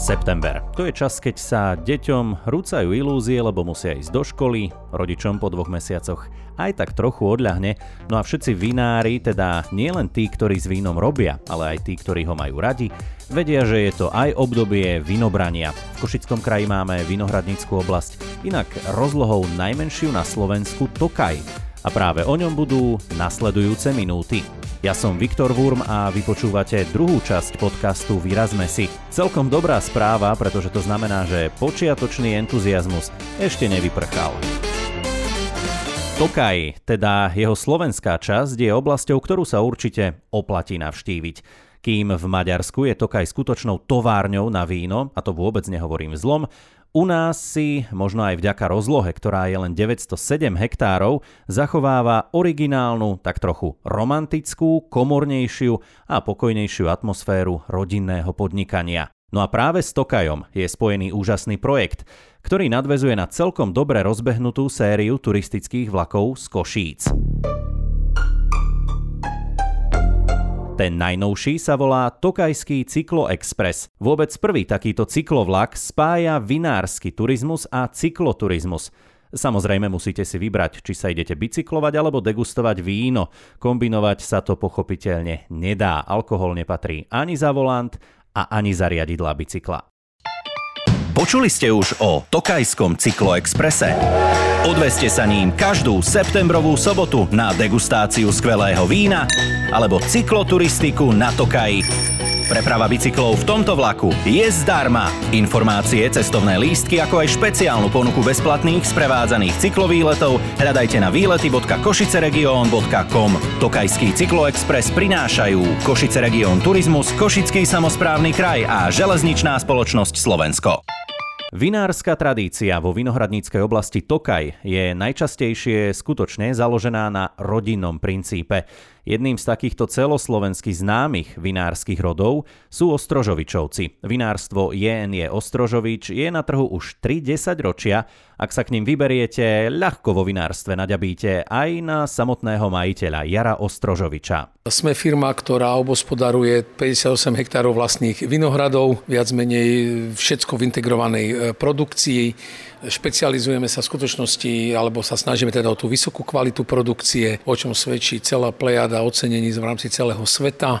September. To je čas, keď sa deťom rúcajú ilúzie, lebo musia ísť do školy, rodičom po 2 mesiacoch aj tak trochu odľahne, no a všetci vinári, teda nielen tí, ktorí s vínom robia, ale aj tí, ktorí ho majú radi, vedia, že je to aj obdobie vinobrania. V Košickom kraji máme vinohradnícku oblasť, inak rozlohou najmenšiu na Slovensku Tokaj. A práve o ňom budú nasledujúce minúty. Ja som Viktor Wurm a vy počúvate druhú časť podcastu Vyrazme si. Celkom dobrá správa, pretože to znamená, že počiatočný entuziasmus ešte nevyprchal. Tokaj, teda jeho slovenská časť, je oblasťou, ktorú sa určite oplatí navštíviť. Kým v Maďarsku je Tokaj skutočnou továrňou na víno, a to vôbec nehovorím zlom, u nás si, možno aj vďaka rozlohe, ktorá je len 907 hektárov, zachováva originálnu, tak trochu romantickú, komornejšiu a pokojnejšiu atmosféru rodinného podnikania. No a práve s Tokajom je spojený úžasný projekt, ktorý nadväzuje na celkom dobre rozbehnutú sériu turistických vlakov z Košíc. Ten najnovší sa volá Tokajský cykloexpres. Vôbec prvý takýto cyklovlak spája vinársky turizmus a cykloturizmus. Samozrejme musíte si vybrať, či sa idete bicyklovať alebo degustovať víno. Kombinovať sa to pochopiteľne nedá. Alkohol nepatrí ani za volant a ani za riadidlá bicykla. Počuli ste už o Tokajskom cykloexprese? Odveste sa ním každú septembrovú sobotu na degustáciu skvelého vína alebo cykloturistiku na Tokaji. Preprava bicyklov v tomto vlaku je zdarma. Informácie, cestovné lístky, ako aj špeciálnu ponuku bezplatných sprevádzaných cyklovýletov hľadajte na výlety.košiceregion.com. Tokajský cykloexpres prinášajú Košice Región Turizmus, Košický samosprávny kraj a Železničná spoločnosť Slovensko. Vinárska tradícia vo vinohradníckej oblasti Tokaj je najčastejšie skutočne založená na rodinnom princípe. Jedným z takýchto celoslovenských známych vinárskych rodov sú Ostrožovičovci. Vinárstvo J.N.J. Ostrožovič je na trhu už 3 desaťročia. Ak sa k ním vyberiete, ľahko vo vinárstve naďabíte aj na samotného majiteľa Jara Ostrožoviča. Sme firma, ktorá obospodaruje 58 hektárov vlastných vinohradov, viac menej všetko v integrovanej produkcii. Špecializujeme sa v skutočnosti, alebo sa snažíme teda o tú vysokú kvalitu produkcie, o čom svedčí celá plejada ocenení v rámci celého sveta.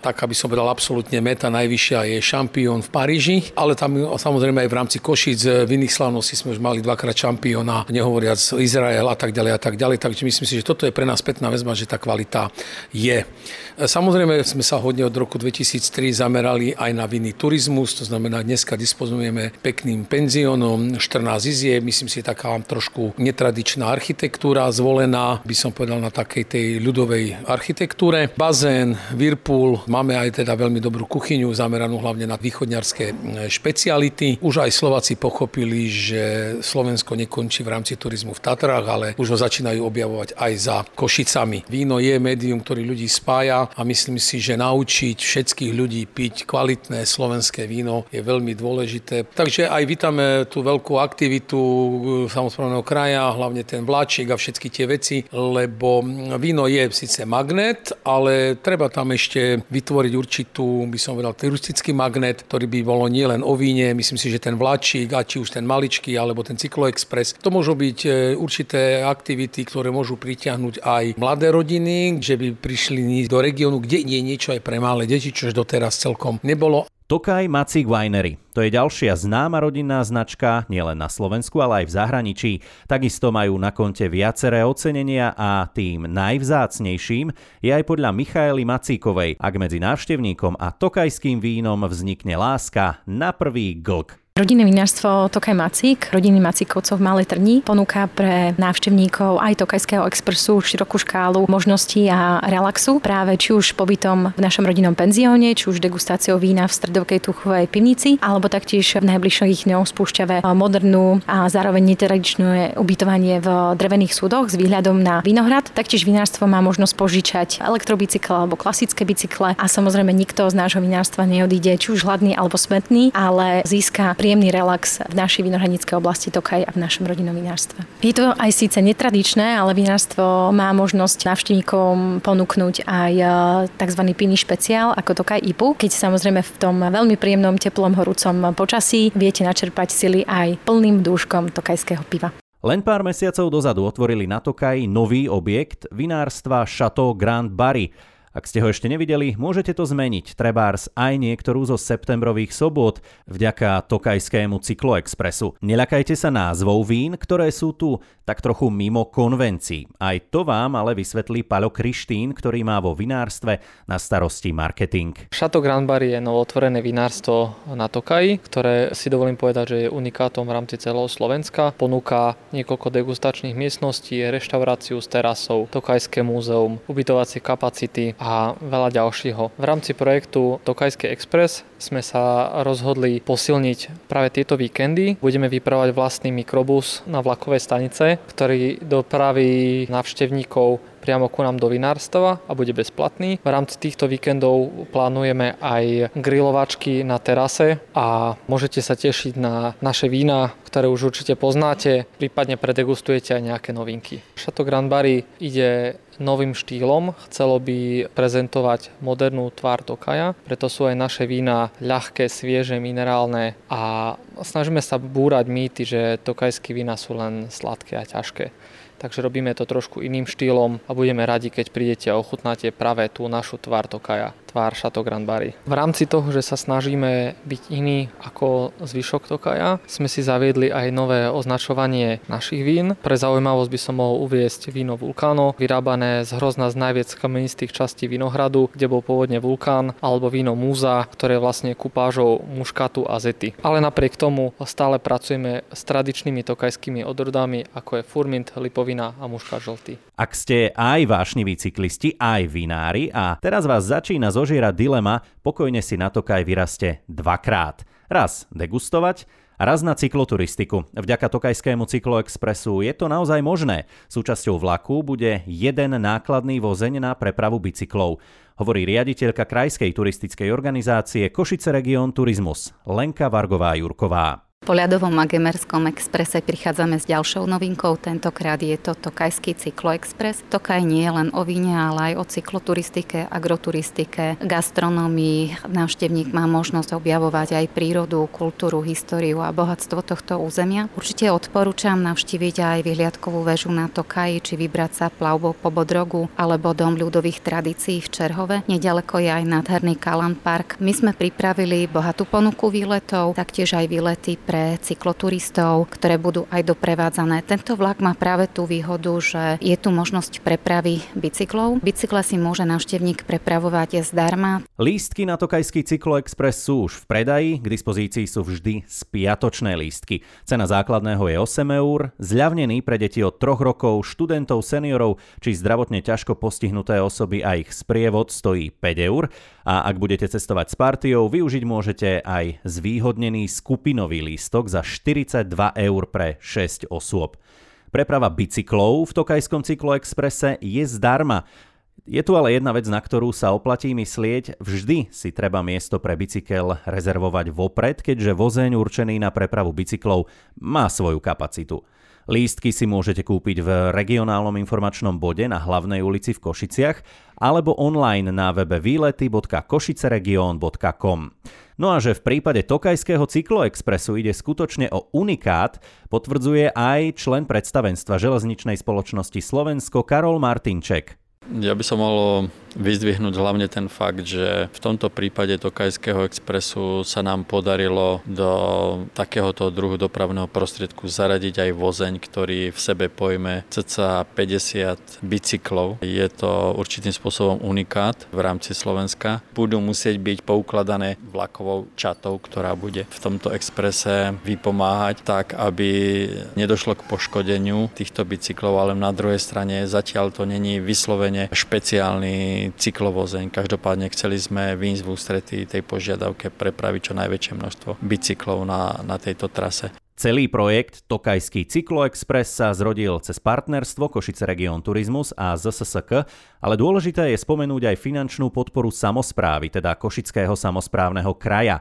Tak, aby som povedal, absolútne meta najvyššia je šampión v Paríži, ale tam samozrejme aj v rámci Košíc v iných slávností sme už mali 2-krát šampióna, nehovoriac Izrael a tak ďalej. Takže myslím si, že toto je pre nás spätná väzba, že tá kvalita je. Samozrejme sme sa hodne od roku 2003 zamerali aj na vinný turizmus, to znamená dneska disponujeme pekným penziónom, 14 izie, myslím si, taká trošku netradičná architektúra zvolená, by som povedal, na takej tej ľudovej architektúre. Bazén, whirlpool. Máme aj teda veľmi dobrú kuchyňu, zameranú hlavne na východňarské špeciality. Už aj Slováci pochopili, že Slovensko nekončí v rámci turizmu v Tatrách, ale už ho začínajú objavovať aj za Košicami. Víno je médium, ktorý ľudí spája a myslím si, že naučiť všetkých ľudí piť kvalitné slovenské víno je veľmi dôležité. Takže aj vítame tú veľkú aktivitu samosprávneho kraja, hlavne ten vláčik a všetky tie veci, lebo víno je síce magnet, ale treba tam ešte vytvoriť určitú, by som povedal, turistický magnet, ktorý by bolo nielen o víne, myslím si, že ten vláčik, a či už ten maličký, alebo ten cykloexpress, to môžu byť určité aktivity, ktoré môžu pritiahnuť aj mladé rodiny, že by prišli do regiónu, kde je niečo aj pre malé deti, čo doteraz celkom nebolo. Tokaj Macík Winery. To je ďalšia známa rodinná značka, nielen na Slovensku, ale aj v zahraničí. Takisto majú na konte viaceré ocenenia a tým najvzácnejším je aj podľa Michaely Macíkovej. Ak medzi návštevníkom a tokajským vínom vznikne láska, na prvý glk. Rodinné vinárstvo Tokaj Macík, rodiny Macíkovcov v Malej Trni, ponúka pre návštevníkov aj Tokajského expresu širokú škálu možností a relaxu, práve či už pobytom v našom rodinnom penzióne, či už degustáciou vína v Stredovkej Tuchovej pivnici, alebo taktiež v najbližších dňoch spúšťame modernú a zároveň netradičné ubytovanie v drevených súdoch s výhľadom na vinohrad. Taktiež vinárstvo má možnosť požičať elektrobicykle alebo klasické bicykle a samozrejme nikto z nášho vinárstva neodíde či už hladný alebo smätný, ale získa príjemný relax v našej vinohradníckej oblasti Tokaj a v našom rodinnom vinárstve. Je to aj síce netradičné, ale vinárstvo má možnosť návštevníkom ponúknuť aj tzv. Pivný špeciál ako Tokaj IPU, keď samozrejme v tom veľmi príjemnom, teplom, horúcom počasí viete načerpať sily aj plným dúškom tokajského piva. Len pár mesiacov dozadu otvorili na Tokaji nový objekt vinárstva Château Grand Bari. Ak ste ho ešte nevideli, môžete to zmeniť, trebárs aj niektorú zo septembrových sobot, vďaka Tokajskému cykloexpresu. Neľakajte sa názvov vín, ktoré sú tu tak trochu mimo konvencií. Aj to vám ale vysvetlí Paľo Krištín, ktorý má vo vinárstve na starosti marketing. Château Grand Bari je novootvorené vinárstvo na Tokaji, ktoré si dovolím povedať, že je unikátom v rámci celého Slovenska. Ponúka niekoľko degustačných miestností, reštauráciu s terasou, Tokajské múzeum, ubytovacie kapacity a veľa ďalšieho. V rámci projektu Tokajský Express sme sa rozhodli posilniť práve tieto víkendy. Budeme vypravovať vlastný mikrobus na vlakovej stanice, ktorý dopraví návštevníkov priamo ku nám do vinárstva a bude bezplatný. V rámci týchto víkendov plánujeme aj grilovačky na terase a môžete sa tešiť na naše vína, ktoré už určite poznáte, prípadne predegustujete aj nejaké novinky. Château Grand Bari ide novým štýlom, chcelo by prezentovať modernú tvár Tokaja, preto sú aj naše vína ľahké, svieže, minerálne a snažíme sa búrať mýty, že tokajské vína sú len sladké a ťažké. Takže robíme to trošku iným štýlom a budeme radi, keď prídete a ochutnáte práve tú našu tvár Tokaja, tvár Château Grand Bari. V rámci toho, že sa snažíme byť iný ako zvyšok Tokaja, sme si zaviedli aj nové označovanie našich vín. Pre zaujímavosť by som mohol uviesť víno Vulcano, vyrábané z hrozna z najviac kamenistých častí vinohradu, kde bol pôvodne vulkán, alebo víno Múza, ktoré je vlastne kupážou muškatu a zety. Ale napriek tomu stále pracujeme s tradičnými tokajskými odrodami, ako je Furmint, Lipovina a muška žltý. Ak ste aj vášniví cyklisti, aj vinári a teraz vás začína zožierať dilema, pokojne si na Tokaj vyrazte dvakrát. Raz degustovať a raz na cykloturistiku. Vďaka Tokajskému cykloexpresu je to naozaj možné. Súčasťou vlaku bude jeden nákladný vozeň na prepravu bicyklov. Hovorí riaditeľka Krajskej turistickej organizácie Košice Región Turizmus Lenka Vargová Jurková. Po ľadovom a gemerskom exprese prichádzame s ďalšou novinkou, tentokrát je to Tokajský cykloexpres. Tokaj nie je len o víne, ale aj o cykloturistike, agroturistike, gastronómii. Návštevník má možnosť objavovať aj prírodu, kultúru, históriu a bohatstvo tohto územia. Určite odporúčam navštíviť aj vyhliadkovú väžu na Tokaji, či vybrať sa plavbou po Bodrogu alebo Dom ľudových tradícií v Čerhove. Neďaleko je aj nádherný Kalan Park. My sme pripravili bohatú ponuku výletov, taktiež aj výlety pre cykloturistov, ktoré budú aj doprevádzané. Tento vlak má práve tú výhodu, že je tu možnosť prepravy bicyklov. Bicykle si môže návštevník prepravovať zdarma. Lístky na Tokajský cykloexpress sú už v predaji, k dispozícii sú vždy spiatočné lístky. Cena základného je 8 €, zľavnený pre deti od 3 rokov, študentov, seniorov či zdravotne ťažko postihnuté osoby a ich sprievod stojí 5 € a ak budete cestovať s partiou, využiť môžete aj zvýhodnený skupinový lístok za 42 € pre 6 osôb. Preprava bicyklov v Tokajskom cykloexprese je zdarma. Je tu ale jedna vec, na ktorú sa oplatí myslieť. Vždy si treba miesto pre bicykel rezervovať vopred, keďže vozeň určený na prepravu bicyklov má svoju kapacitu. Lístky si môžete kúpiť v regionálnom informačnom bode na hlavnej ulici v Košiciach alebo online na webe výlety.košiceregion.com. No a že v prípade Tokajského cykloexpresu ide skutočne o unikát, potvrdzuje aj člen predstavenstva železničnej spoločnosti Slovensko Karol Martinček. Ja by som mohol vyzdvihnúť hlavne ten fakt, že v tomto prípade Tokajského expresu sa nám podarilo do takéhoto druhu dopravného prostriedku zaradiť aj vozeň, ktorý v sebe pojme cca 50 bicyklov. Je to určitým spôsobom unikát v rámci Slovenska. Budú musieť byť poukladané vlakovou čatou, ktorá bude v tomto exprese vypomáhať tak, aby nedošlo k poškodeniu týchto bicyklov, ale na druhej strane zatiaľ to není vyslovene špeciálny cyklovozeň. Každopádne chceli sme výjsť v ústretí tej požiadavke prepraviť čo najväčšie množstvo bicyklov na tejto trase. Celý projekt Tokajský cykloexpress sa zrodil cez partnerstvo Košice Región Turizmus a ZSSK, ale dôležité je spomenúť aj finančnú podporu samosprávy, teda Košického samosprávneho kraja.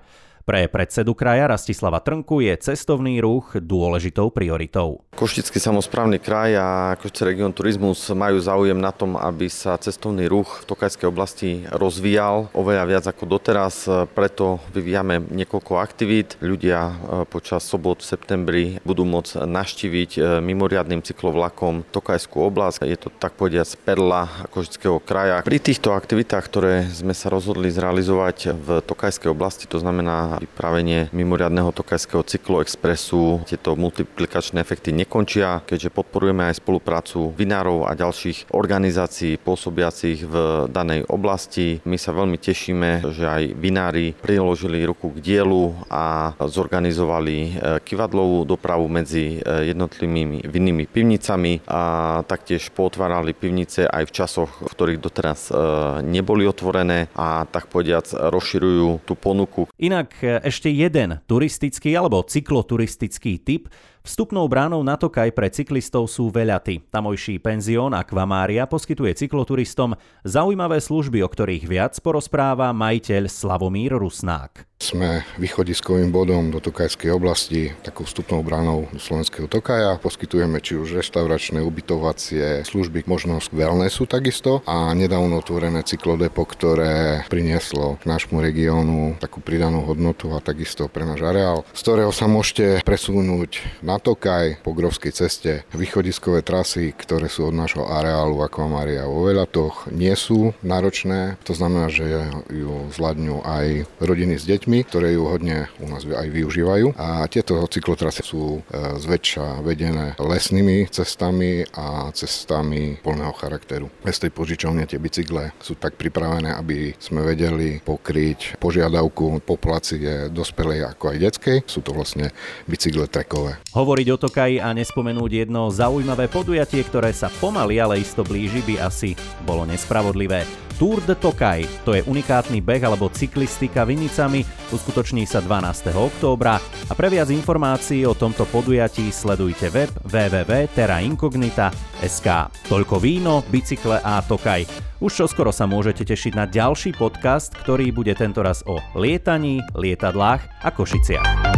Pre predsedu kraja Rastislava Trnku je cestovný ruch dôležitou prioritou. Košický samosprávny kraj a Košický región turizmus majú záujem na tom, aby sa cestovný ruch v Tokajskej oblasti rozvíjal oveľa viac ako doteraz, preto vyvíjame niekoľko aktivít. Ľudia počas sobot v septembri budú môcť navštíviť mimoriadnym cyklovlakom Tokajskú oblasť. Je to tak povediac perla Košického kraja. Pri týchto aktivitách, ktoré sme sa rozhodli zrealizovať v Tokajskej oblasti, to znamená vypravenie mimoriadneho Tokajského cykloexpresu. Tieto multiplikačné efekty nekončia, keďže podporujeme aj spoluprácu vinárov a ďalších organizácií pôsobiacich v danej oblasti. My sa veľmi tešíme, že aj vinári priložili ruku k dielu a zorganizovali kivadlovú dopravu medzi jednotlivými vinnými pivnicami a taktiež potvárali pivnice aj v časoch, v ktorých doteraz neboli otvorené a tak povediac rozširujú tú ponuku. Inak ešte jeden turistický alebo cykloturistický typ. Vstupnou bránou na Tokaj pre cyklistov sú Veľaty. Tamojší penzión Aqua Maria poskytuje cykloturistom zaujímavé služby, o ktorých viac porozpráva majiteľ Slavomír Rusnák. Sme východiskovým bodom do Tokajskej oblasti, takou vstupnou bránou do slovenského Tokaja. Poskytujeme či už reštauračné, ubytovacie služby, možnosť wellnessu takisto a nedávno otvorené cyklodepo, ktoré prinieslo k nášmu regiónu takú pridanú hodnotu a takisto pre náš areál, z ktorého sa môžete presunúť na Tokaj po Grovskej ceste. Východiskové trasy, ktoré sú od nášho areálu Aqua Maria vo Veľatoch, nie sú náročné, to znamená, že ju zvládnu aj rodiny s deťmi, ktoré ju hodne u nás aj využívajú. A tieto cyklotrasy sú zväčša vedené lesnými cestami a cestami poľného charakteru. Bez tej požičovne tie bicykle sú tak pripravené, aby sme vedeli pokryť požiadavku populácie dospelej ako aj detskej. Sú to vlastne bicykle trekové. Hovoriť o Tokaji a nespomenúť jedno zaujímavé podujatie, ktoré sa pomaly, ale isto blíži, by asi bolo nespravodlivé. Tour de Tokaji, to je unikátny beh alebo cyklistika vinicami, uskutoční sa 12. októbra a pre viac informácií o tomto podujatí sledujte web www.terraincognita.sk. Toľko víno, bicykle a Tokaj. Už čoskoro sa môžete tešiť na ďalší podcast, ktorý bude tentoraz o lietaní, lietadlách a Košiciach.